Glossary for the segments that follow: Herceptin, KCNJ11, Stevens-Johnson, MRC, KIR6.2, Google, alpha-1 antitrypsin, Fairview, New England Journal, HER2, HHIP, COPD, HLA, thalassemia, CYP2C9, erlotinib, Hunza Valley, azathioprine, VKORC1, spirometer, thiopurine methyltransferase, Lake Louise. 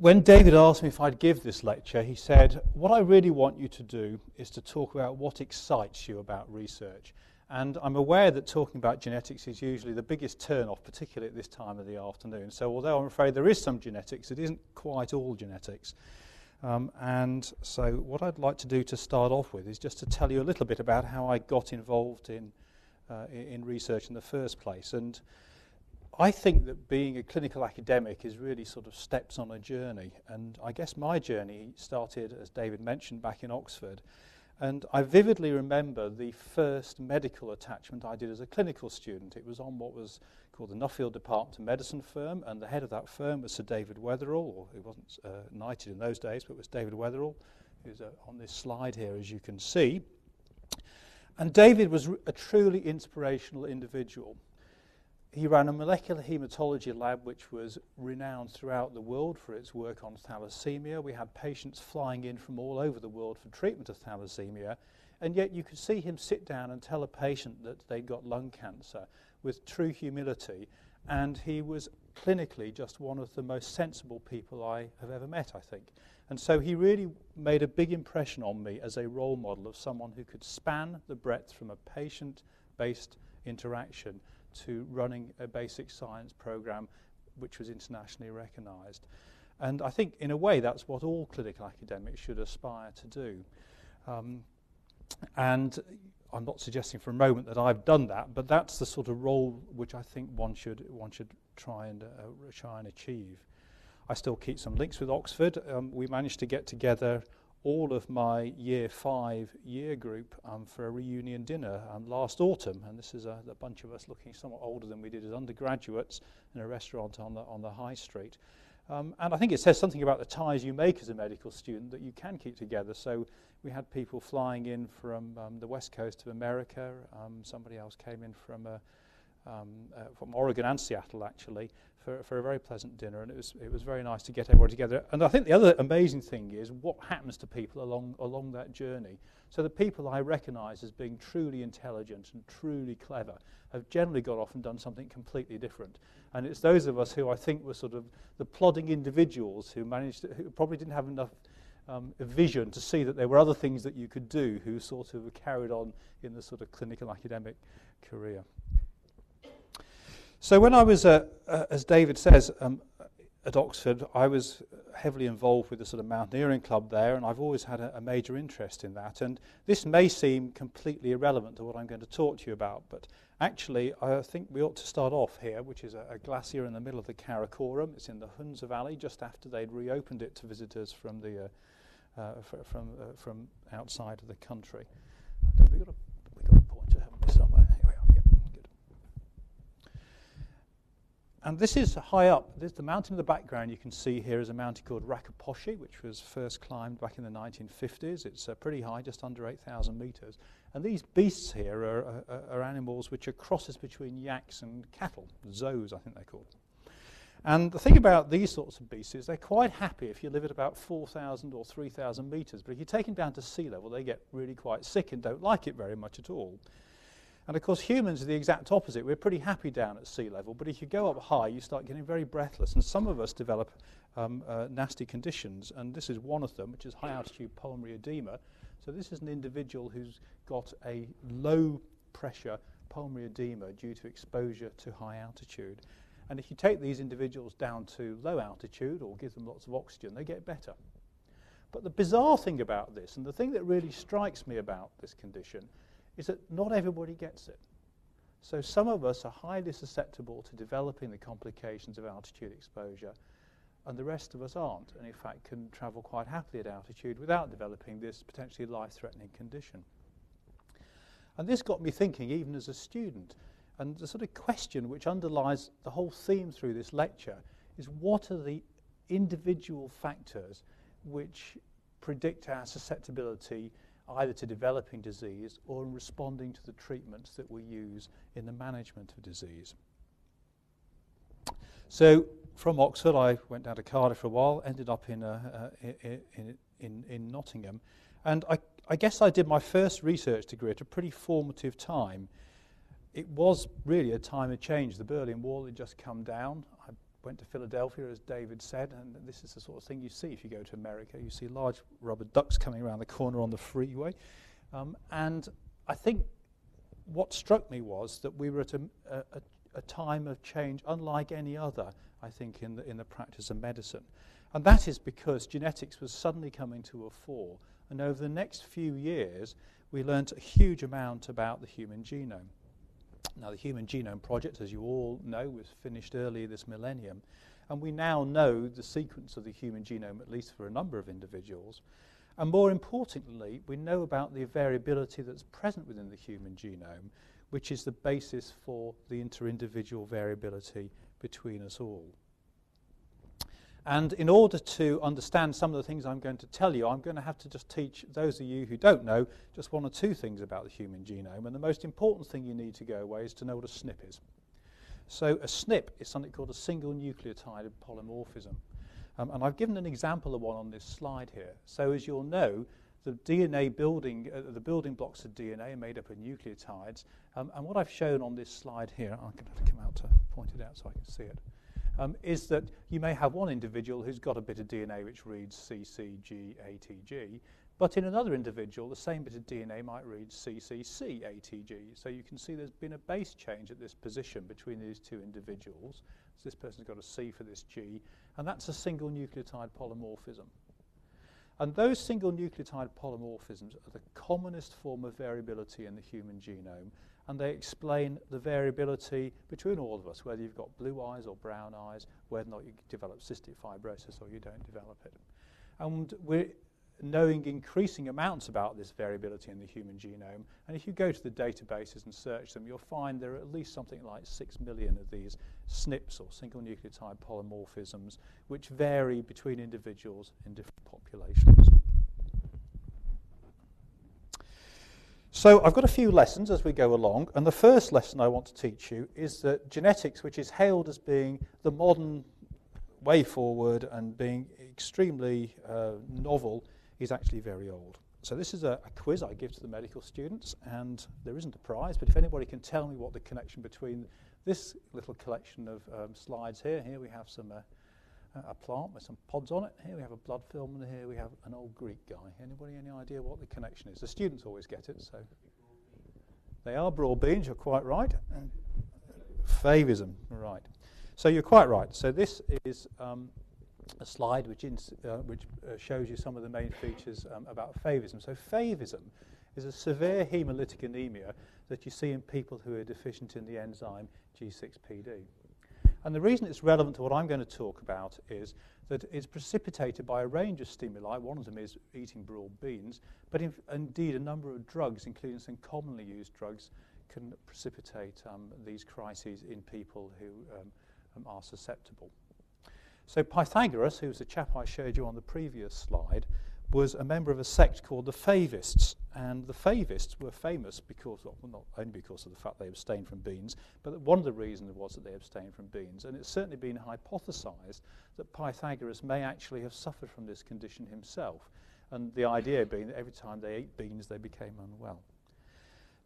When David asked me if I'd give this lecture, he said, what I really want you to do is to talk about what excites you about research. And I'm aware that talking about genetics is usually the biggest turn-off, particularly at this time of the afternoon. So although I'm afraid there is some genetics, it isn't quite all genetics. And so what I'd like to do to start off with is just to tell you a little bit about how I got involved in research in the first place. And I think that being a clinical academic is really sort of steps on a journey, and I guess my journey started, as David mentioned, back in Oxford. And I vividly remember the first medical attachment I did as a clinical student. It was on what was called the Nuffield Department of Medicine firm, and the head of that firm was Sir David Weatherall, or he wasn't knighted in those days, but it was David Weatherall, who's on this slide here, as you can see. And David was a truly inspirational individual. He ran a molecular haematology lab which was renowned throughout the world for its work on thalassemia. We had patients flying in from all over the world for treatment of thalassemia, and yet you could see him sit down and tell a patient that they'd got lung cancer with true humility, and he was clinically just one of the most sensible people I have ever met, I think. And so he really made a big impression on me as a role model of someone who could span the breadth from a patient-based interaction to running a basic science program which was internationally recognized. And I think in a way that's what all clinical academics should aspire to do. And I'm not suggesting for a moment that I've done that, but that's the sort of role which I think one should try and achieve. I still keep some links with Oxford. We managed to get together all of my year 5 year group for a reunion dinner last autumn, and this is a bunch of us looking somewhat older than we did as undergraduates in a restaurant on the high street. And I think it says something about the ties you make as a medical student that you can keep together. So we had people flying in from the west coast of America. Somebody else came in from Oregon and Seattle, actually, for a very pleasant dinner, and it was very nice to get everyone together. And I think the other amazing thing is what happens to people along that journey. So the people I recognise as being truly intelligent and truly clever have generally got off and done something completely different. And it's those of us who I think were sort of the plodding individuals who probably didn't have enough vision to see that there were other things that you could do, who sort of carried on in the sort of clinical academic career. So when I was, as David says, at Oxford, I was heavily involved with the sort of mountaineering club there, and I've always had a major interest in that. And this may seem completely irrelevant to what I'm going to talk to you about, but actually I think we ought to start off here, which is a glacier in the middle of the Karakoram. It's in the Hunza Valley, just after they'd reopened it to visitors from the from outside of the country. We've got a pointer, haven't we, somewhere? And this is high up. The mountain in the background you can see here is a mountain called Rakaposhi, which was first climbed back in the 1950s. It's pretty high, just under 8,000 metres. And these beasts here are animals which are crosses between yaks and cattle, zoes I think they're called. And the thing about these sorts of beasts is they're quite happy if you live at about 4,000 or 3,000 metres. But if you take them down to sea level, they get really quite sick and don't like it very much at all. And of course humans are the exact opposite. We're pretty happy down at sea level, but if you go up high you start getting very breathless, and some of us develop nasty conditions, and this is one of them, which is high altitude pulmonary edema. So this is an individual who's got a low pressure pulmonary edema due to exposure to high altitude. And if you take these individuals down to low altitude or give them lots of oxygen, they get better. But the bizarre thing about this, and the thing that really strikes me about this condition, is that not everybody gets it. So some of us are highly susceptible to developing the complications of altitude exposure, and the rest of us aren't, and in fact can travel quite happily at altitude without developing this potentially life-threatening condition. And this got me thinking, even as a student, and the sort of question which underlies the whole theme through this lecture is, what are the individual factors which predict our susceptibility either to developing disease or in responding to the treatments that we use in the management of disease? So from Oxford, I went down to Cardiff for a while, ended up in Nottingham, and I guess I did my first research degree at a pretty formative time. It was really a time of change. The Berlin Wall had just come down. I went to Philadelphia, as David said, and this is the sort of thing you see if you go to America. You see large rubber ducks coming around the corner on the freeway. And I think what struck me was that we were at a time of change unlike any other, I think, in the practice of medicine. And that is because genetics was suddenly coming to a fore. And over the next few years, we learned a huge amount about the human genome. Now, the Human Genome Project, as you all know, was finished earlier this millennium. And we now know the sequence of the human genome, at least for a number of individuals. And more importantly, we know about the variability that's present within the human genome, which is the basis for the inter-individual variability between us all. And in order to understand some of the things I'm going to tell you, I'm going to have to just teach those of you who don't know just one or two things about the human genome. And the most important thing you need to go away is to know what a SNP is. So a SNP is something called a single nucleotide of polymorphism. And I've given an example of one on this slide here. So as you'll know, the DNA building, the building blocks of DNA are made up of nucleotides. And what I've shown on this slide here, I'm going to have to come out to point it out so I can see it. Is that you may have one individual who's got a bit of DNA which reads CCGATG, but in another individual, the same bit of DNA might read CCCATG. So you can see there's been a base change at this position between these two individuals. So this person's got a C for this G, and that's a single nucleotide polymorphism. And those single nucleotide polymorphisms are the commonest form of variability in the human genome, and they explain the variability between all of us, whether you've got blue eyes or brown eyes, whether or not you develop cystic fibrosis or you don't develop it. And we're knowing increasing amounts about this variability in the human genome, and if you go to the databases and search them, you'll find there are at least something like 6 million of these SNPs, or single nucleotide polymorphisms, which vary between individuals in different populations. So I've got a few lessons as we go along, and the first lesson I want to teach you is that genetics, which is hailed as being the modern way forward and being extremely novel, is actually very old. So this is a quiz I give to the medical students, and there isn't a prize, but if anybody can tell me what the connection between this little collection of slides here, we have some a plant with some pods on it, here we have a blood film, and here we have an old Greek guy. Anybody any idea what the connection is? The students always get it, so. They are broad beans, you're quite right. Favism, right. So you're quite right. So this is a slide which shows you some of the main features about Favism. So Favism is a severe hemolytic anemia that you see in people who are deficient in the enzyme G6PD. And the reason it's relevant to what I'm going to talk about is that it's precipitated by a range of stimuli. One of them is eating broad beans, but indeed a number of drugs, including some commonly used drugs, can precipitate these crises in people who are susceptible. So Pythagoras, who was the chap I showed you on the previous slide, was a member of a sect called the Favists. And the Favists were famous because, well, not only because of the fact they abstained from beans, but one of the reasons was that they abstained from beans. And it's certainly been hypothesized that Pythagoras may actually have suffered from this condition himself. And the idea being that every time they ate beans, they became unwell.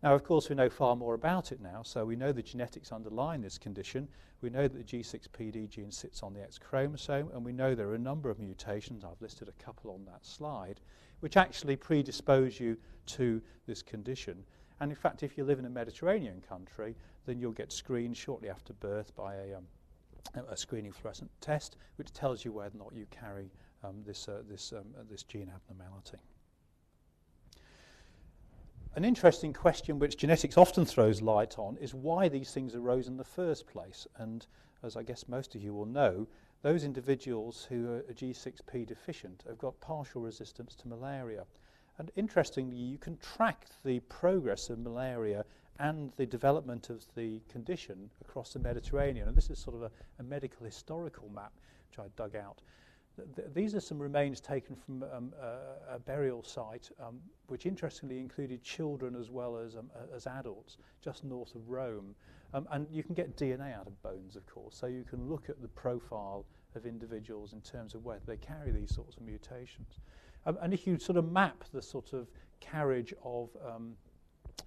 Now, of course, we know far more about it now. So we know the genetics underlying this condition. We know that the G6PD gene sits on the X chromosome. And we know there are a number of mutations. I've listed a couple on that slide, which actually predispose you to this condition. And in fact, if you live in a Mediterranean country, then you'll get screened shortly after birth by a screening fluorescent test, which tells you whether or not you carry this gene abnormality. An interesting question which genetics often throws light on is why these things arose in the first place. And as I guess most of you will know, those individuals who are G6P deficient have got partial resistance to malaria. And interestingly, you can track the progress of malaria and the development of the condition across the Mediterranean. And this is sort of a medical historical map which I dug out. These are some remains taken from a burial site, which interestingly included children as well as adults, just north of Rome. And you can get DNA out of bones, of course, so you can look at the profile of individuals in terms of whether they carry these sorts of mutations. And if you sort of map the sort of carriage of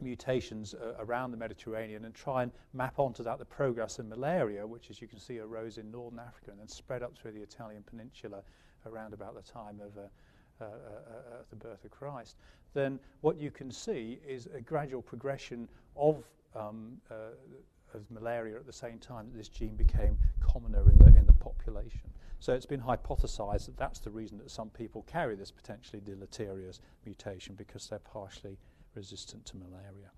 mutations around the Mediterranean and try and map onto that the progress in malaria, which, as you can see, arose in northern Africa and then spread up through the Italian peninsula around about the time of the birth of Christ, then what you can see is a gradual progression of malaria at the same time that this gene became commoner in the population. So it's been hypothesized that that's the reason that some people carry this potentially deleterious mutation, because they're partially resistant to malaria.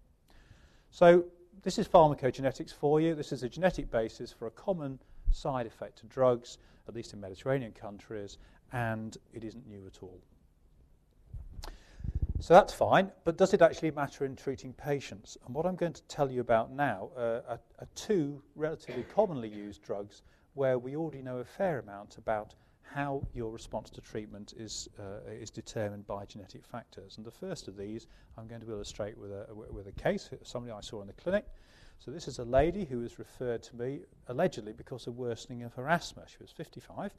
So this is pharmacogenetics for you. This is a genetic basis for a common side effect to drugs, at least in Mediterranean countries, and it isn't new at all. So that's fine, but does it actually matter in treating patients? And what I'm going to tell you about now are two relatively commonly used drugs where we already know a fair amount about how your response to treatment is determined by genetic factors. And the first of these I'm going to illustrate with a case, somebody I saw in the clinic. So this is a lady who was referred to me allegedly because of worsening of her asthma. She was 55.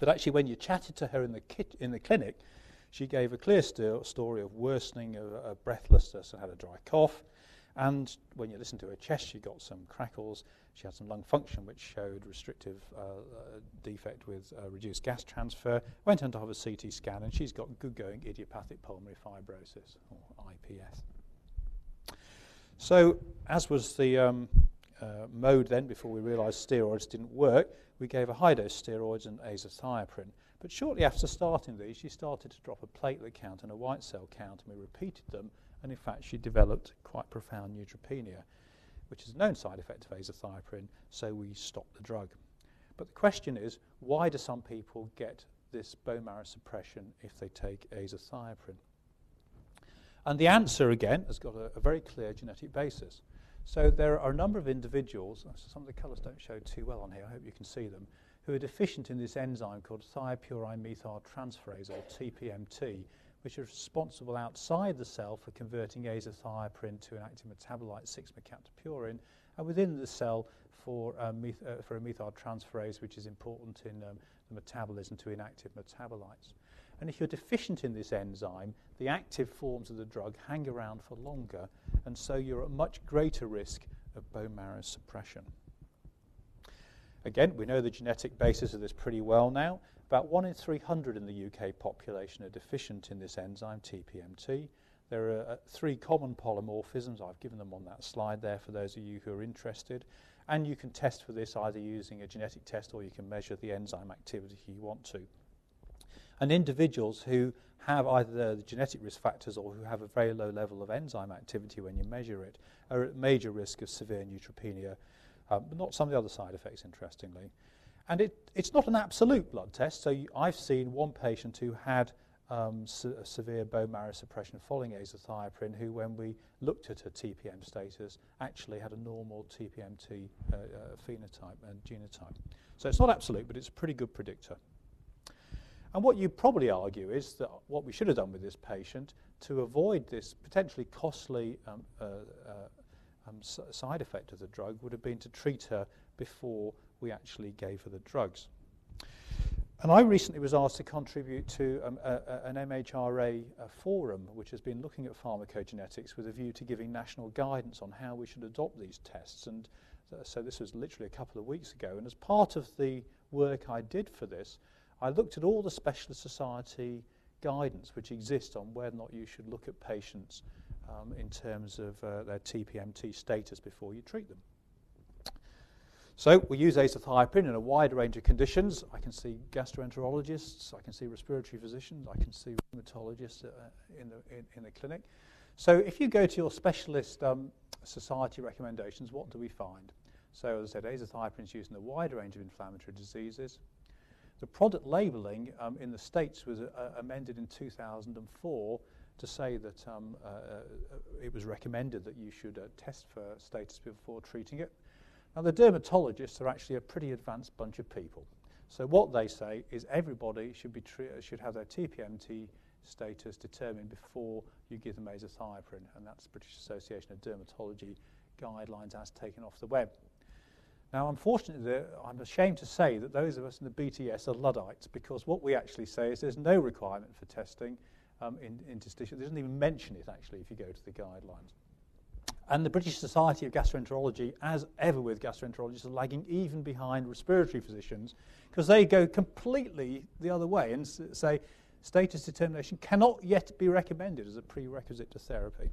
But actually, when you chatted to her in the clinic, she gave a clear story of worsening of breathlessness and had a dry cough. And when you listen to her chest, she got some crackles. She had some lung function, which showed restrictive defect with reduced gas transfer. Went on to have a CT scan, and she's got good-going idiopathic pulmonary fibrosis, or IPF. So, as was the mode then, before we realized steroids didn't work, we gave her high-dose steroids and azathioprine. But shortly after starting these, she started to drop a platelet count and a white cell count, and we repeated them, and in fact she developed quite profound neutropenia, which is a known side effect of azathioprine, so we stopped the drug. But the question is, why do some people get this bone marrow suppression if they take azathioprine? And the answer, again, has got a very clear genetic basis. So there are a number of individuals, some of the colours don't show too well on here, I hope you can see them, who are deficient in this enzyme called thiopurine methyltransferase, or TPMT, which is responsible outside the cell for converting azathioprine to an active metabolite, 6-mercaptopurine, and within the cell for a methyltransferase, which is important in the metabolism to inactive metabolites. And if you're deficient in this enzyme, the active forms of the drug hang around for longer, and so you're at much greater risk of bone marrow suppression. Again, we know the genetic basis of this pretty well now. About 1 in 300 in the UK population are deficient in this enzyme, TPMT. There are three common polymorphisms. I've given them on that slide there for those of you who are interested. And you can test for this either using a genetic test, or you can measure the enzyme activity if you want to. And individuals who have either the genetic risk factors or who have a very low level of enzyme activity when you measure it are at major risk of severe neutropenia, but not some of the other side effects, interestingly. And it's not an absolute blood test. So I've seen one patient who had severe bone marrow suppression following azathioprine, who, when we looked at her TPM status, actually had a normal TPMT phenotype and genotype. So it's not absolute, but it's a pretty good predictor. And what you probably argue is that what we should have done with this patient to avoid this potentially costly side effect of the drug would have been to treat her before we actually gave her the drugs. And I recently was asked to contribute to an MHRA forum, which has been looking at pharmacogenetics with a view to giving national guidance on how we should adopt these tests. And so this was literally a couple of weeks ago. And as part of the work I did for this, I looked at all the specialist society guidance which exists on whether or not you should look at patients in terms of their TPMT status before you treat them. So we use azathioprine in a wide range of conditions. I can see gastroenterologists, I can see respiratory physicians, I can see rheumatologists in the clinic. So if you go to your specialist society recommendations, what do we find? So as I said, azathioprine is used in a wide range of inflammatory diseases. The product labelling in the States was amended in 2004 to say that it was recommended that you should test for status before treating it. Now, the dermatologists are actually a pretty advanced bunch of people. So what they say is everybody should have their TPMT status determined before you give them azathioprine, and that's the British Association of Dermatology guidelines as taken off the web. Now, unfortunately, I'm ashamed to say that those of us in the BTS are Luddites, because what we actually say is there's no requirement for testing, in interstitial. It doesn't even mention it, actually, if you go to the guidelines. And the British Society of Gastroenterology, as ever with gastroenterologists, are lagging even behind respiratory physicians because they go completely the other way and say status determination cannot yet be recommended as a prerequisite to therapy.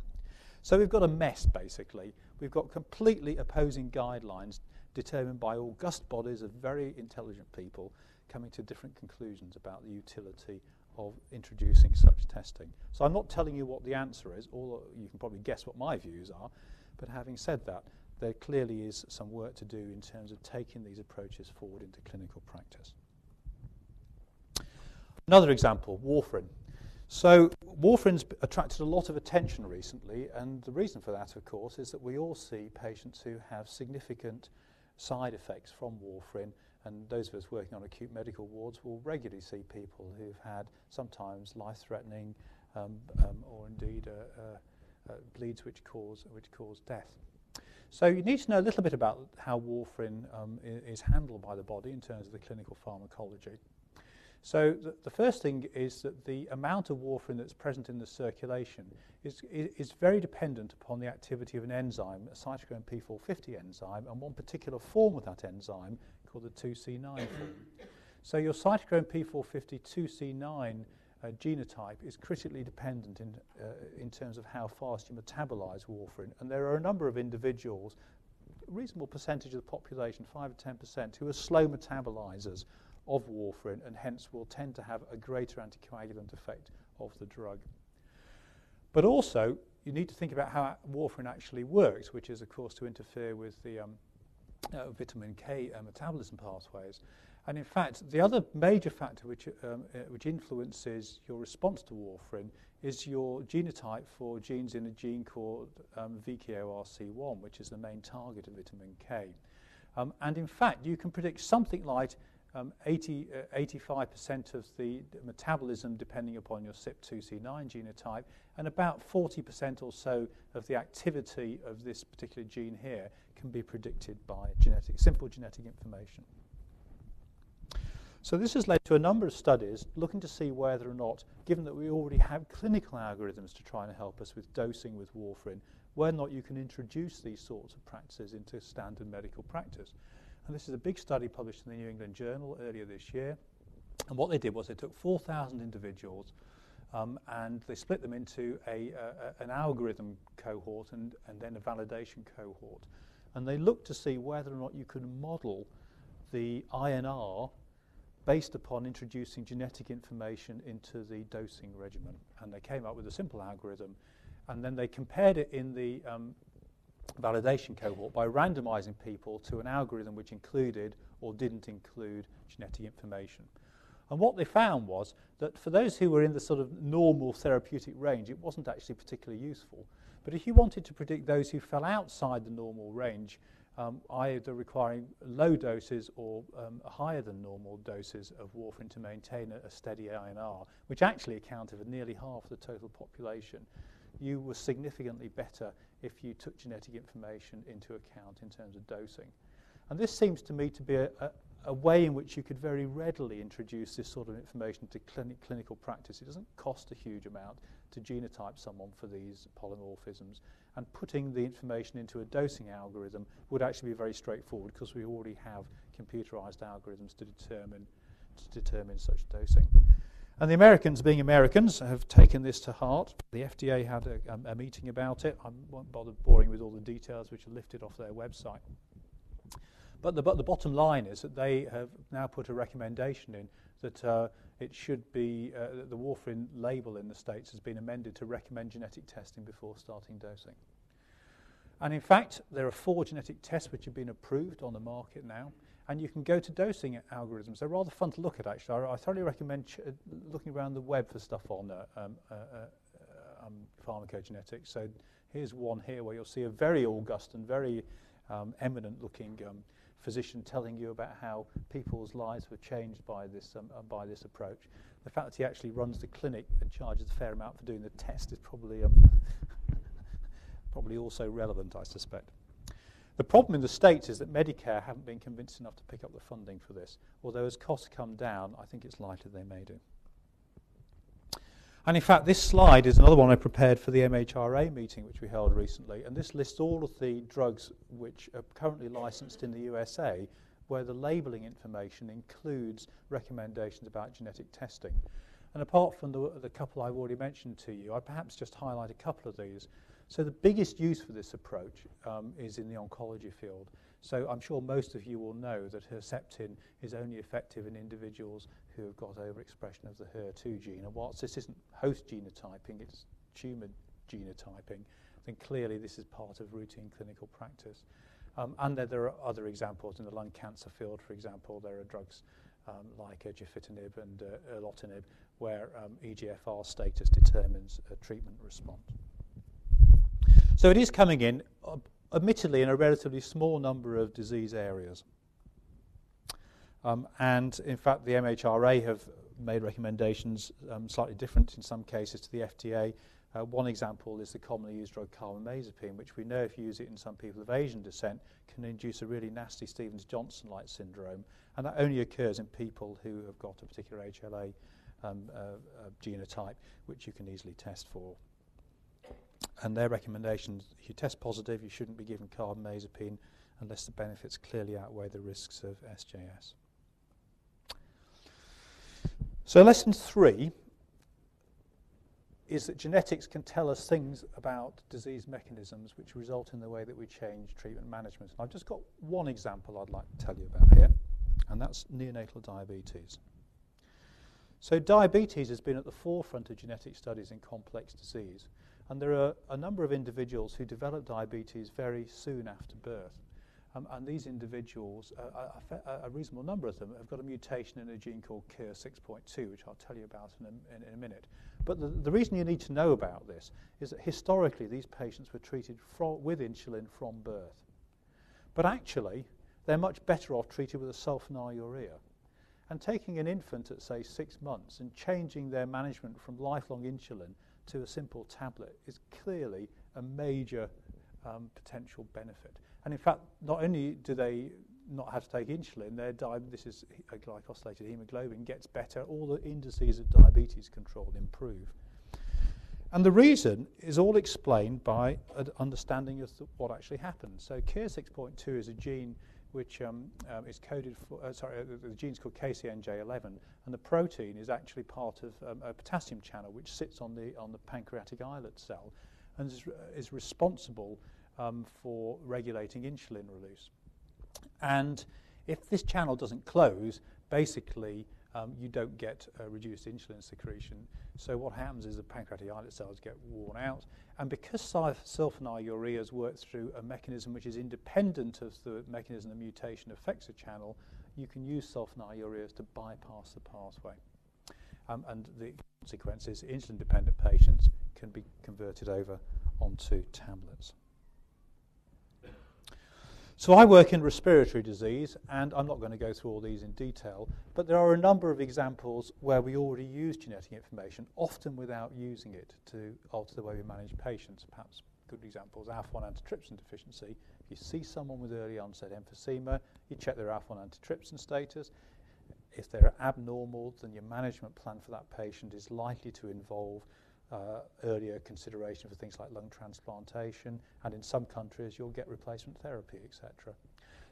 So we've got a mess, basically. We've got completely opposing guidelines determined by august bodies of very intelligent people coming to different conclusions about the utility of introducing such testing. So I'm not telling you what the answer is, although you can probably guess what my views are, but having said that, there clearly is some work to do in terms of taking these approaches forward into clinical practice. Another example, warfarin. So warfarin's attracted a lot of attention recently, and the reason for that, of course, is that we all see patients who have significant side effects from warfarin, and those of us working on acute medical wards will regularly see people who've had sometimes life-threatening or indeed bleeds which cause death. So you need to know a little bit about how warfarin is handled by the body in terms of the clinical pharmacology. So the first thing is that the amount of warfarin that's present in the circulation is very dependent upon the activity of an enzyme, a cytochrome P450 enzyme, and one particular form of that enzyme called the 2C9 form. So your cytochrome P450 2C9 genotype is critically dependent in terms of how fast you metabolize warfarin. And there are a number of individuals, a reasonable percentage of the population, 5 to 10%, who are slow metabolizers of warfarin and hence will tend to have a greater anticoagulant effect of the drug. But also, you need to think about how warfarin actually works, which is, of course, to interfere with the vitamin K metabolism pathways. And in fact, the other major factor which influences your response to warfarin is your genotype for genes in a gene called VKORC1, which is the main target of vitamin K. And in fact, you can predict something like 85% of the metabolism depending upon your CYP2C9 genotype, and about 40% or so of the activity of this particular gene here can be predicted by simple genetic information. So this has led to a number of studies looking to see whether or not, given that we already have clinical algorithms to try and help us with dosing with warfarin, whether or not you can introduce these sorts of practices into standard medical practice. And this is a big study published in the New England Journal earlier this year. And what they did was they took 4,000 individuals and they split them into an algorithm cohort and then a validation cohort. And they looked to see whether or not you could model the INR based upon introducing genetic information into the dosing regimen. And they came up with a simple algorithm. And then they compared it in the validation cohort by randomizing people to an algorithm which included or didn't include genetic information. And what they found was that for those who were in the sort of normal therapeutic range, it wasn't actually particularly useful. But if you wanted to predict those who fell outside the normal range, either requiring low doses or higher than normal doses of warfarin to maintain a steady INR, which actually accounted for nearly half the total population, you were significantly better if you took genetic information into account in terms of dosing. And this seems to me to be a way in which you could very readily introduce this sort of information to clinical practice. It doesn't cost a huge amount to genotype someone for these polymorphisms. And putting the information into a dosing algorithm would actually be very straightforward because we already have computerized algorithms to determine such dosing. And the Americans, being Americans, have taken this to heart. The FDA had a meeting about it. I won't bother boring with all the details which are lifted off their website. But the bottom line is that they have now put a recommendation in that it should be that the warfarin label in the States has been amended to recommend genetic testing before starting dosing. And in fact, there are 4 genetic tests which have been approved on the market now. And you can go to dosing algorithms. They're rather fun to look at, actually. I thoroughly recommend looking around the web for stuff on pharmacogenetics. So here's one here where you'll see a very august and very eminent-looking physician telling you about how people's lives were changed by this approach. The fact that he actually runs the clinic and charges a fair amount for doing the test is probably, probably also relevant, I suspect. The problem in the States is that Medicare haven't been convinced enough to pick up the funding for this. Although as costs come down, I think it's likely they may do. And in fact, this slide is another one I prepared for the MHRA meeting, which we held recently. And this lists all of the drugs which are currently licensed in the USA, where the labeling information includes recommendations about genetic testing. And apart from the couple I've already mentioned to you, I perhaps just highlight a couple of these. So the biggest use for this approach is in the oncology field. So I'm sure most of you will know that Herceptin is only effective in individuals who have got overexpression of the HER2 gene. And whilst this isn't host genotyping, it's tumour genotyping, then clearly this is part of routine clinical practice. And there are other examples. In the lung cancer field, for example, there are drugs like gefitinib and erlotinib, where EGFR status determines a treatment response. So it is coming in, admittedly, in a relatively small number of disease areas. And in fact, the MHRA have made recommendations slightly different in some cases to the FDA. One example is the commonly used drug carbamazepine, which we know, if you use it in some people of Asian descent, can induce a really nasty Stevens-Johnson-like syndrome. And that only occurs in people who have got a particular HLA genotype, which you can easily test for. And their recommendations, if you test positive, you shouldn't be given carbamazepine unless the benefits clearly outweigh the risks of SJS. So lesson 3 is that genetics can tell us things about disease mechanisms which result in the way that we change treatment management. And I've just got one example I'd like to tell you about here, and that's neonatal diabetes. So diabetes has been at the forefront of genetic studies in complex disease. And there are a number of individuals who develop diabetes very soon after birth. And these individuals, a reasonable number of them, have got a mutation in a gene called KIR6.2, which I'll tell you about in a minute. But the reason you need to know about this is that historically these patients were treated with insulin from birth. But actually, they're much better off treated with a sulfonylurea. And taking an infant at, say, 6 months and changing their management from lifelong insulin to a simple tablet is clearly a major potential benefit. And in fact, not only do they not have to take insulin, this is a glycosylated hemoglobin gets better, all the indices of diabetes control improve. And the reason is all explained by an understanding of what actually happens. So KIR6.2 is a gene which is coded for, the gene's called KCNJ11, and the protein is actually part of a potassium channel which sits on the pancreatic islet cell and is responsible for regulating insulin release. And if this channel doesn't close, basically you don't get reduced insulin secretion. So what happens is the pancreatic islet cells get worn out. And because sulfonylureas work through a mechanism which is independent of the mechanism the mutation affects the channel, you can use sulfonylureas to bypass the pathway. And the consequence is insulin-dependent patients can be converted over onto tablets. So I work in respiratory disease, and I'm not going to go through all these in detail, but there are a number of examples where we already use genetic information, often without using it to alter the way we manage patients. Perhaps good examples, alpha-1 antitrypsin deficiency. If you see someone with early onset emphysema, you check their alpha-1 antitrypsin status. If they're abnormal, then your management plan for that patient is likely to involve earlier consideration for things like lung transplantation, and in some countries you'll get replacement therapy, etc.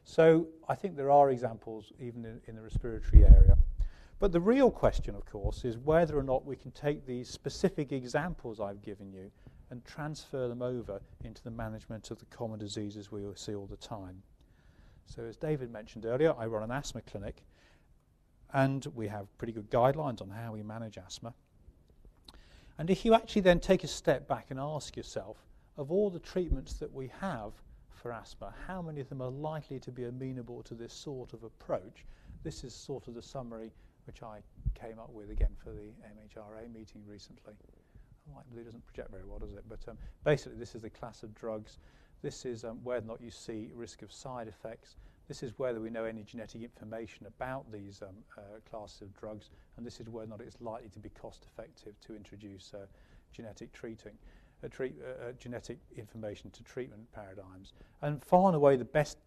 So I think there are examples even in the respiratory area. But the real question, of course, is whether or not we can take these specific examples I've given you and transfer them over into the management of the common diseases we see all the time. So as David mentioned earlier, I run an asthma clinic, and we have pretty good guidelines on how we manage asthma. And if you actually then take a step back and ask yourself, of all the treatments that we have for asthma, how many of them are likely to be amenable to this sort of approach? This is sort of the summary which I came up with again for the MHRA meeting recently. Light blue doesn't project very well, does it? But basically, this is the class of drugs. This is whether or not you see risk of side effects. This is whether we know any genetic information about these classes of drugs, and this is whether or not it's likely to be cost-effective to introduce genetic information to treatment paradigms. And far and away, the best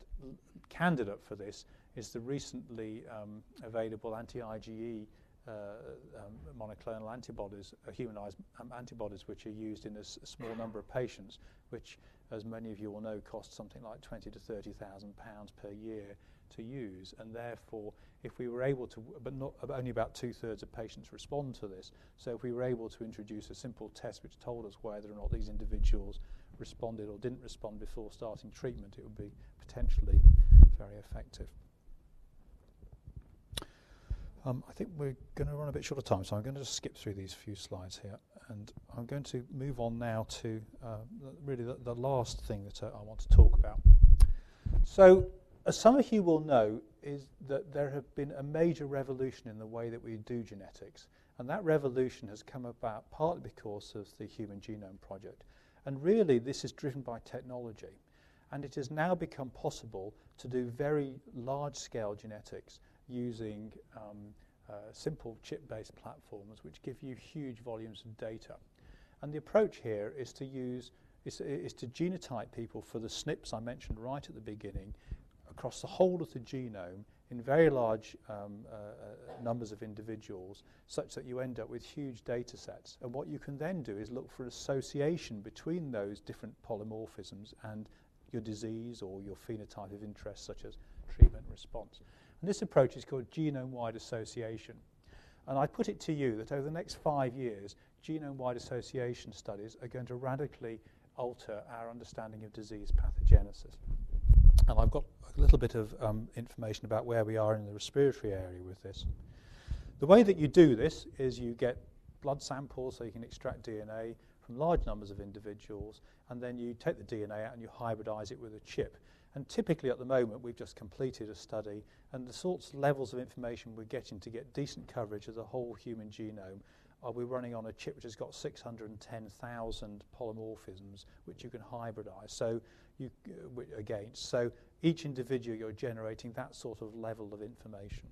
candidate for this is the recently available anti-IgE monoclonal antibodies, humanized antibodies, which are used in a small number of patients, which, as many of you will know, cost something like £20,000 to £30,000 per year to use. And therefore, if we were able to, but not only about 2/3 of patients respond to this, so if we were able to introduce a simple test which told us whether or not these individuals responded or didn't respond before starting treatment, it would be potentially very effective. I think we're going to run a bit short of time, so I'm going to just skip through these few slides here. And I'm going to move on now to really the last thing that I want to talk about. So, as some of you will know, is that there have been a major revolution in the way that we do genetics. And that revolution has come about partly because of the Human Genome Project. And really, this is driven by technology. And it has now become possible to do very large-scale genetics using simple chip-based platforms, which give you huge volumes of data. And the approach here is to genotype people for the SNPs I mentioned right at the beginning across the whole of the genome in very large numbers of individuals, such that you end up with huge data sets. And what you can then do is look for association between those different polymorphisms and your disease or your phenotype of interest, such as treatment response. And this approach is called genome-wide association. And I put it to you that over the next 5 years, genome-wide association studies are going to radically alter our understanding of disease pathogenesis. And I've got a little bit of information about where we are in the respiratory area with this. The way that you do this is you get blood samples, so you can extract DNA from large numbers of individuals, and then you take the DNA out and you hybridize it with a chip. And typically at the moment, we've just completed a study, and the sorts of levels of information we're getting to get decent coverage of the whole human genome, we're running on a chip which has got 610,000 polymorphisms, which you can hybridize. So you, so each individual you're generating that sort of level of information.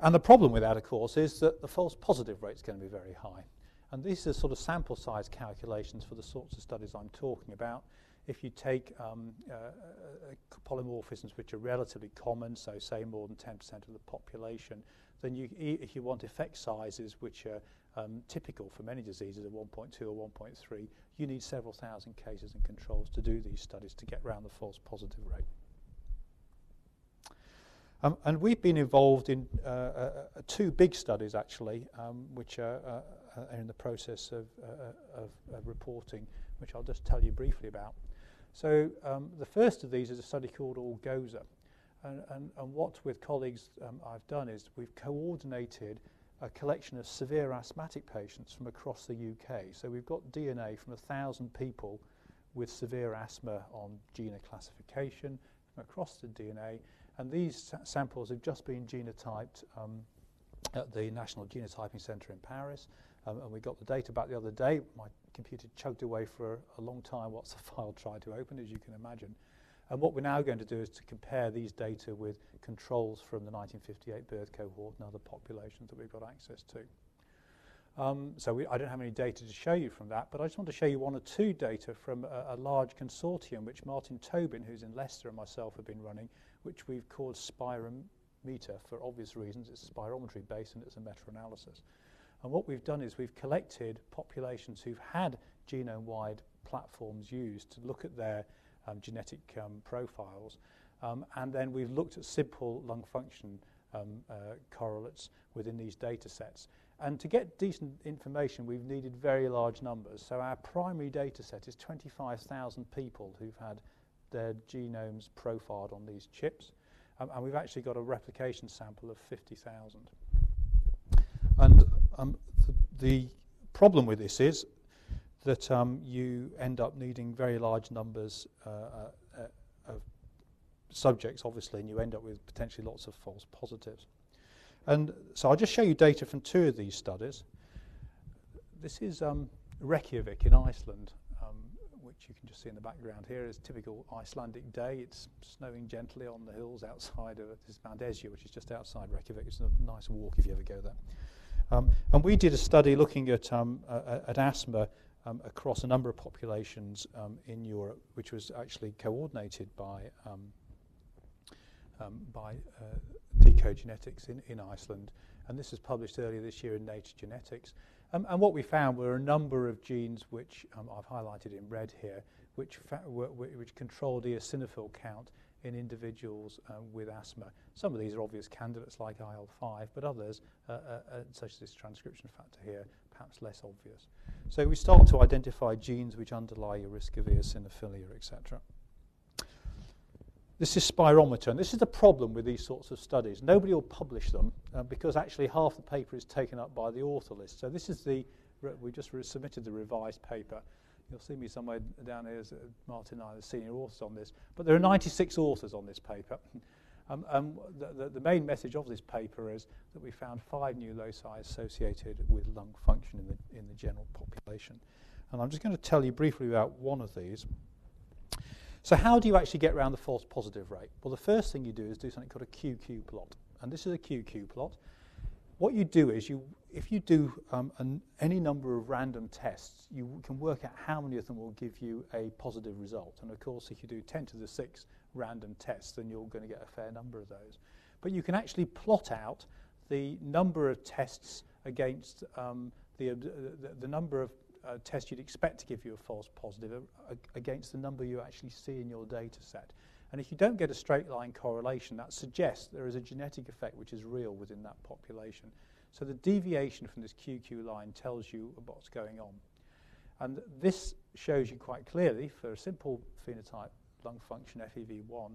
And the problem with that, of course, is that the false positive rate is going to be very high. And these are sort of sample size calculations for the sorts of studies I'm talking about. If you take polymorphisms which are relatively common, so say more than 10% of the population, then you, if you want effect sizes which are typical for many diseases of 1.2 or 1.3, you need several thousand cases and controls to do these studies to get around the false positive rate. And we've been involved in two big studies, actually, which are in the process of reporting, which I'll just tell you briefly about. So the first of these is a study called All-Goza. And what with colleagues I've done is we've coordinated a collection of severe asthmatic patients from across the UK. So we've got DNA from 1,000 people with severe asthma on GINA classification from across the DNA. And these samples have just been genotyped at the National Genotyping Centre in Paris. And we got the data back the other day. My computer chugged away for a long time whilst the file tried to open, as you can imagine. And what we're now going to do is to compare these data with controls from the 1958 birth cohort and other populations that we've got access to. I don't have any data to show you from that, but I just want to show you one or two data from a large consortium which Martin Tobin, who's in Leicester, and myself have been running, which we've called Spirometer for obvious reasons. It's spirometry based and it's a meta-analysis. And what we've done is we've collected populations who've had genome-wide platforms used to look at their genetic profiles, and then we've looked at simple lung function correlates within these data sets. And to get decent information, we've needed very large numbers. So our primary data set is 25,000 people who've had their genomes profiled on these chips, and we've actually got a replication sample of 50,000. And the problem with this is that you end up needing very large numbers of subjects, obviously, and you end up with potentially lots of false positives. And so I'll just show you data from two of these studies. This is Reykjavik in Iceland, which you can just see in the background here is typical Icelandic day. It's snowing gently on the hills outside of this Mount Esja, which is just outside Reykjavik. It's a nice walk if you ever go there. And we did a study looking at asthma across a number of populations in Europe, which was actually coordinated by by deCODE genetics in Iceland. And this was published earlier this year in Nature Genetics. And what we found were a number of genes which I've highlighted in red here, which controlled eosinophil count in individuals with asthma. Some of these are obvious candidates like IL-5, but others, such as this transcription factor here, perhaps less obvious. So we start to identify genes which underlie your risk of eosinophilia, etc. This is spirometer, and this is the problem with these sorts of studies. Nobody will publish them because actually half the paper is taken up by the author list. So this is the, we just submitted the revised paper. You'll see me somewhere down here as Martin and I, the senior authors on this. But there are 96 authors on this paper. The main message of this paper is that we found 5 new loci associated with lung function in the general population. And I'm just going to tell you briefly about one of these. So how do you actually get around the false positive rate? Well, the first thing you do is do something called a QQ plot. And this is a QQ plot. What you do is, if you do any number of random tests, you can work out how many of them will give you a positive result. And of course, if you do 10 to the 6 random tests, then you're going to get a fair number of those. But you can actually plot out the number of tests against the number of tests you'd expect to give you a false positive against the number you actually see in your data set. And if you don't get a straight line correlation, that suggests there is a genetic effect which is real within that population. So the deviation from this QQ line tells you what's going on. And this shows you quite clearly, for a simple phenotype lung function FEV1,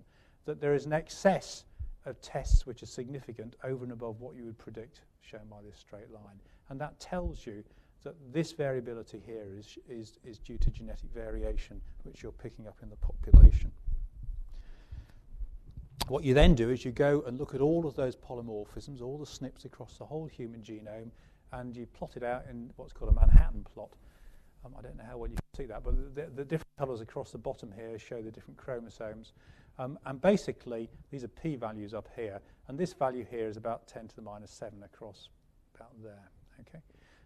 that there is an excess of tests which are significant over and above what you would predict, shown by this straight line. And that tells you that this variability here is due to genetic variation which you're picking up in the population. What you then do is you go and look at all of those polymorphisms, all the SNPs across the whole human genome, and you plot it out in what's called a Manhattan plot. I don't know how well you can see that, but the different colours across the bottom here show the different chromosomes. And basically, these are p-values up here, and this value here is about 10 to the minus 7 across about there. Okay?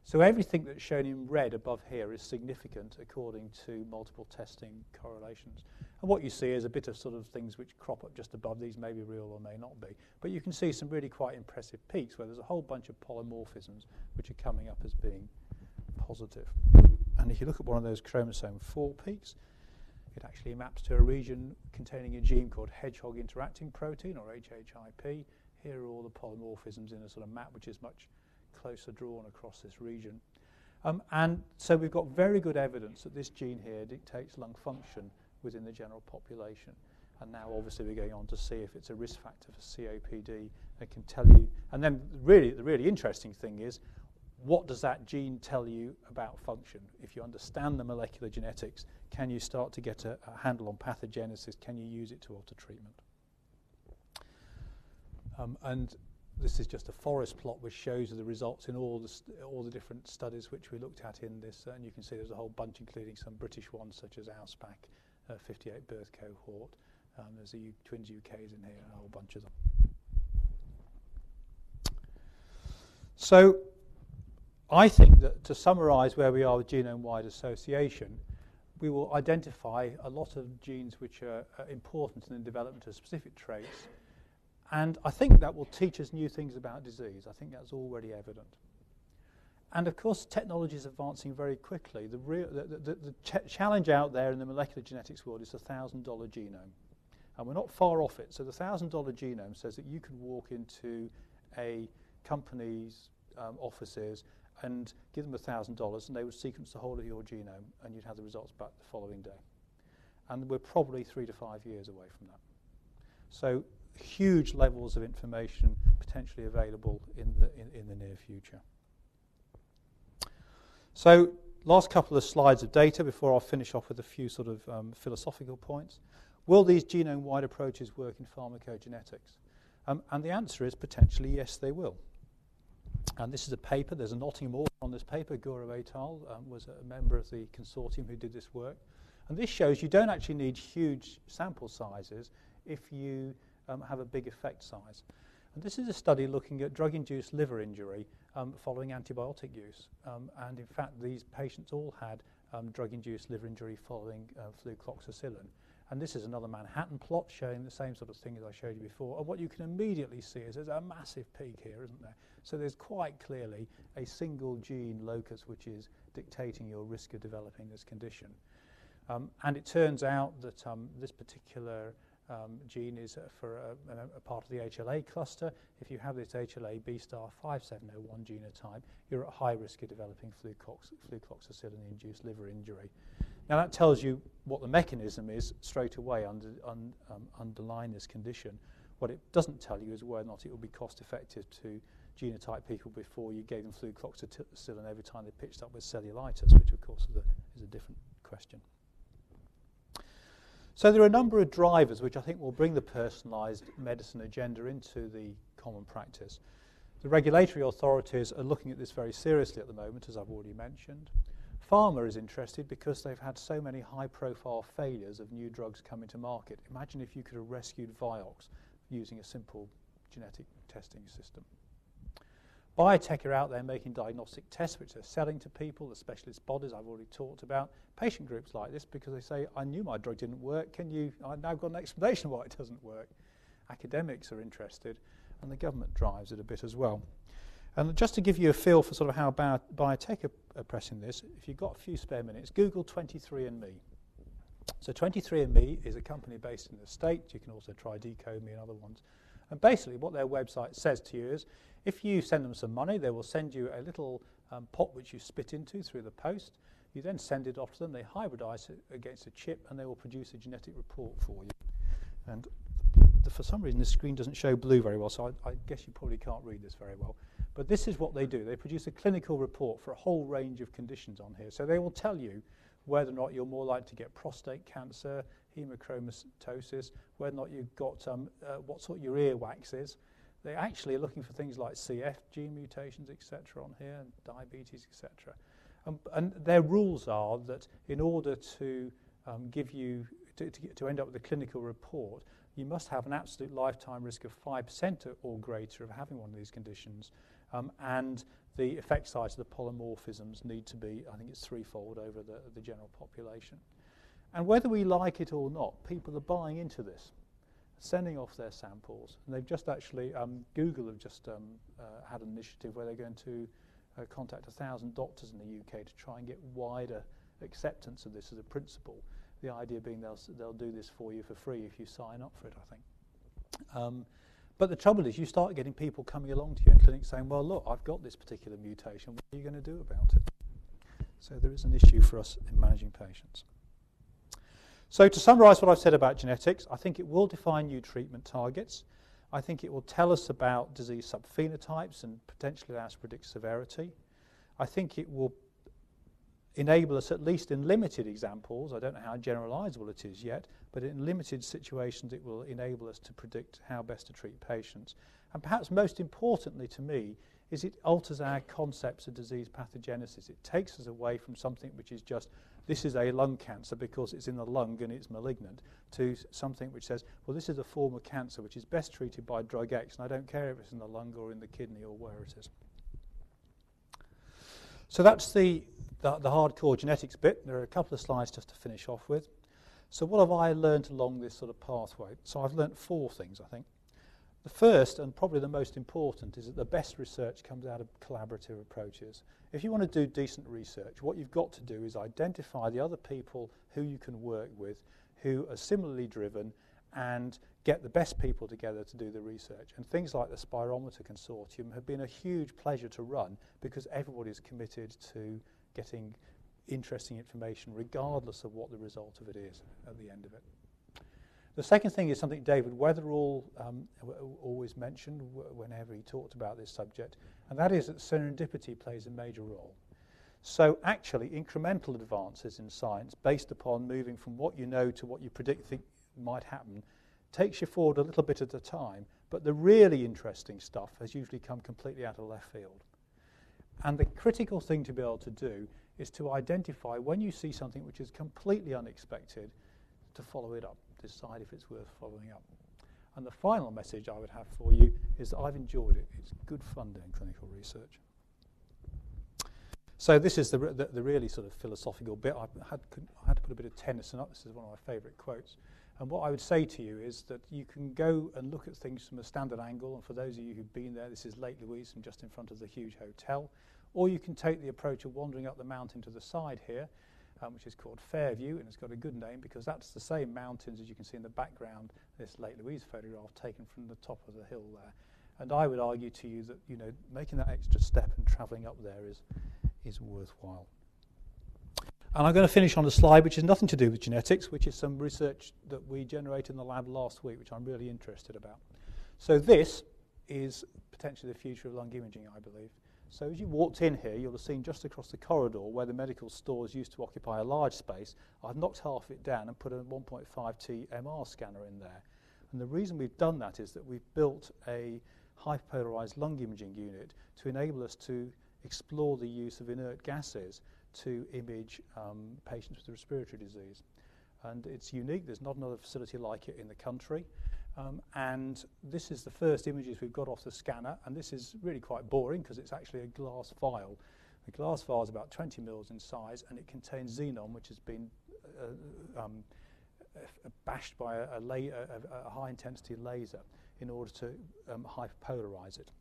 So everything that's shown in red above here is significant according to multiple testing correlations. And what you see is a bit of sort of things which crop up just above. These may be real or may not be. But you can see some really quite impressive peaks where there's a whole bunch of polymorphisms which are coming up as being positive. And if you look at one of those chromosome 4 peaks, it actually maps to a region containing a gene called hedgehog interacting protein, or HHIP. Here are all the polymorphisms in a sort of map which is much closer drawn across this region. And so we've got very good evidence that this gene here dictates lung function within the general population. And now obviously we're going on to see if it's a risk factor for COPD. They can tell you, and then really the really interesting thing is, what does that gene tell you about function? If you understand the molecular genetics, can you start to get a handle on pathogenesis? Can you use it to alter treatment? And this is just a forest plot which shows the results in all the different studies which we looked at in this. And you can see there's a whole bunch, including some British ones, such as OUSPAC, 58 birth cohort. There's the Twins UKs in here, and a whole bunch of them. So I think that to summarise where we are with genome-wide association, we will identify a lot of genes which are important in the development of specific traits. And I think that will teach us new things about disease. I think that's already evident. And of course, technology is advancing very quickly. The challenge out there in the molecular genetics world is the $1,000 genome. And we're not far off it. So the $1,000 genome says that you can walk into a company's offices and give them $1,000, and they would sequence the whole of your genome, and you'd have the results back the following day. And we're probably 3 to 5 years away from that. So huge levels of information potentially available in the near future. So last couple of slides of data before I'll finish off with a few sort of philosophical points. Will these genome-wide approaches work in pharmacogenetics? And the answer is potentially yes, they will. And this is a paper. There's a Nottingham author on this paper. Gaurav et al. Was a member of the consortium who did this work. And this shows you don't actually need huge sample sizes if you have a big effect size. And this is a study looking at drug-induced liver injury following antibiotic use. And in fact, these patients all had drug-induced liver injury following flucloxacillin. And this is another Manhattan plot showing the same sort of thing as I showed you before. And what you can immediately see is there's a massive peak here, isn't there? So there's quite clearly a single gene locus which is dictating your risk of developing this condition. And it turns out that this particular gene is for a part of the HLA cluster. If you have this HLA B*5701 genotype, you're at high risk of developing flucloxacillin-induced liver injury. Now that tells you what the mechanism is straight away underlying this condition. What it doesn't tell you is whether or not it will be cost-effective to genotype people before you gave them flucloxacillin every time they pitched up with cellulitis, which of course is a different question. So there are a number of drivers which I think will bring the personalised medicine agenda into the common practice. The regulatory authorities are looking at this very seriously at the moment, as I've already mentioned. Pharma is interested because they've had so many high-profile failures of new drugs coming to market. Imagine if you could have rescued Vioxx using a simple genetic testing system. Biotech are out there making diagnostic tests which they're selling to people, the specialist bodies I've already talked about, patient groups like this, because they say, I knew my drug didn't work, I've now got an explanation why it doesn't work. Academics are interested, and the government drives it a bit as well. And just to give you a feel for sort of how biotech are pressing this, if you've got a few spare minutes, Google 23andMe. So 23andMe is a company based in the States. You can also try DecodeMe and other ones. And basically what their website says to you is, if you send them some money, they will send you a little pot which you spit into through the post. You then send it off to them, they hybridize it against a chip, and they will produce a genetic report for you. And for some reason, this screen doesn't show blue very well, so I guess you probably can't read this very well. But this is what they do. They produce a clinical report for a whole range of conditions on here. So they will tell you whether or not you're more likely to get prostate cancer, hemochromatosis, whether or not you've got what sort of your earwax is. They actually are looking for things like CF gene mutations, etc. on here, and diabetes, etc. And their rules are that in order to give you, to end up with a clinical report, you must have an absolute lifetime risk of 5% or greater of having one of these conditions. And the effect size of the polymorphisms need to be, I think it's threefold over the general population. And whether we like it or not, people are buying into this, sending off their samples. And they've just actually, Google have just had an initiative where they're going to contact 1,000 doctors in the UK to try and get wider acceptance of this as a principle. The idea being they'll do this for you for free if you sign up for it, I think. But the trouble is you start getting people coming along to you in clinic saying, well, look, I've got this particular mutation. What are you going to do about it? So there is an issue for us in managing patients. So to summarise what I've said about genetics, I think it will define new treatment targets. I think it will tell us about disease subphenotypes and potentially allow us to predict severity. I think it will enable us, at least in limited examples, I don't know how generalisable it is yet, but in limited situations it will enable us to predict how best to treat patients. And perhaps most importantly to me is it alters our concepts of disease pathogenesis. It takes us away from something which is just, this is a lung cancer because it's in the lung and it's malignant, to something which says, well, this is a form of cancer which is best treated by drug X, and I don't care if it's in the lung or in the kidney or where it is. So that's the hardcore genetics bit. There are a couple of slides just to finish off with. So what have I learned along this sort of pathway? So I've learned four things, I think. The first, and probably the most important, is that the best research comes out of collaborative approaches. If you want to do decent research, what you've got to do is identify the other people who you can work with, who are similarly driven, and get the best people together to do the research. And things like the Spirometer Consortium have been a huge pleasure to run because everybody's committed to getting interesting information regardless of what the result of it is at the end of it. The second thing is something David Weatherall always mentioned whenever he talked about this subject, and that is that serendipity plays a major role. So actually incremental advances in science based upon moving from what you know to what you think might happen takes you forward a little bit at a time, but the really interesting stuff has usually come completely out of left field. And the critical thing to be able to do is to identify when you see something which is completely unexpected, to follow it up, decide if it's worth following up. And the final message I would have for you is that I've enjoyed it. It's good fun doing clinical research. So this is the really sort of philosophical bit. I had to put a bit of Tennyson up. This is one of my favourite quotes. And what I would say to you is that you can go and look at things from a standard angle. And for those of you who've been there, this is Lake Louise, and just in front of the huge hotel. Or you can take the approach of wandering up the mountain to the side here, which is called Fairview, and it's got a good name because that's the same mountains as you can see in the background, this Lake Louise photograph taken from the top of the hill there. And I would argue to you that, you know, making that extra step and travelling up there is worthwhile. And I'm going to finish on a slide which has nothing to do with genetics, which is some research that we generated in the lab last week, which I'm really interested about. So this is potentially the future of lung imaging, I believe. So as you walked in here, you'll have seen just across the corridor where the medical stores used to occupy a large space, I've knocked half of it down and put a 1.5T MR scanner in there. And the reason we've done that is that we've built a hyperpolarized lung imaging unit to enable us to explore the use of inert gases to image patients with respiratory disease. And it's unique. There's not another facility like it in the country. And this is the first images we've got off the scanner. And this is really quite boring because it's actually a glass vial. The glass vial is about 20 mils in size, and it contains xenon, which has been bashed by a high-intensity laser in order to hyperpolarize it.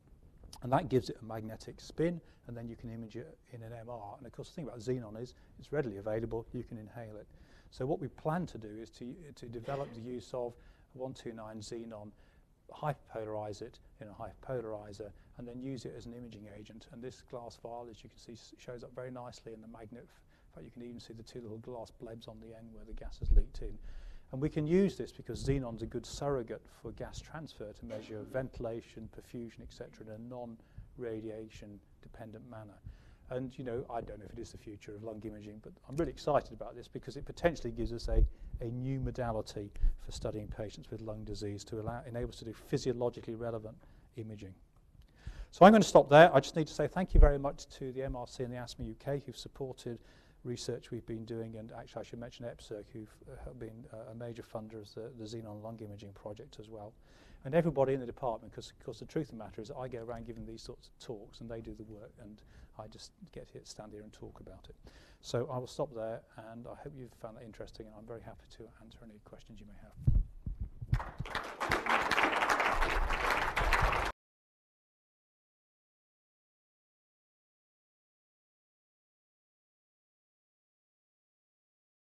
And that gives it a magnetic spin, and then you can image it in an MR. And of course, the thing about xenon is it's readily available. You can inhale it. So what we plan to do is to develop the use of 129 xenon, hyperpolarize it in a hyperpolarizer, and then use it as an imaging agent. And this glass vial, as you can see, shows up very nicely in the magnet. In fact, you can even see the two little glass blebs on the end where the gas has leaked in. And we can use this because xenon's a good surrogate for gas transfer to measure ventilation, perfusion, etc., in a non-radiation-dependent manner. And, you know, I don't know if it is the future of lung imaging, but I'm really excited about this because it potentially gives us a new modality for studying patients with lung disease to enable us to do physiologically relevant imaging. So I'm going to stop there. I just need to say thank you very much to the MRC and the ASME UK who've supported research we've been doing, and actually I should mention EPSIRC, who've been a major funder of the xenon lung imaging project as well, and everybody in the department, because of course the truth of the matter is I go around giving these sorts of talks and they do the work, and I just get here, stand here and talk about it. So I will stop there, and I hope you've found that interesting, and I'm very happy to answer any questions you may have.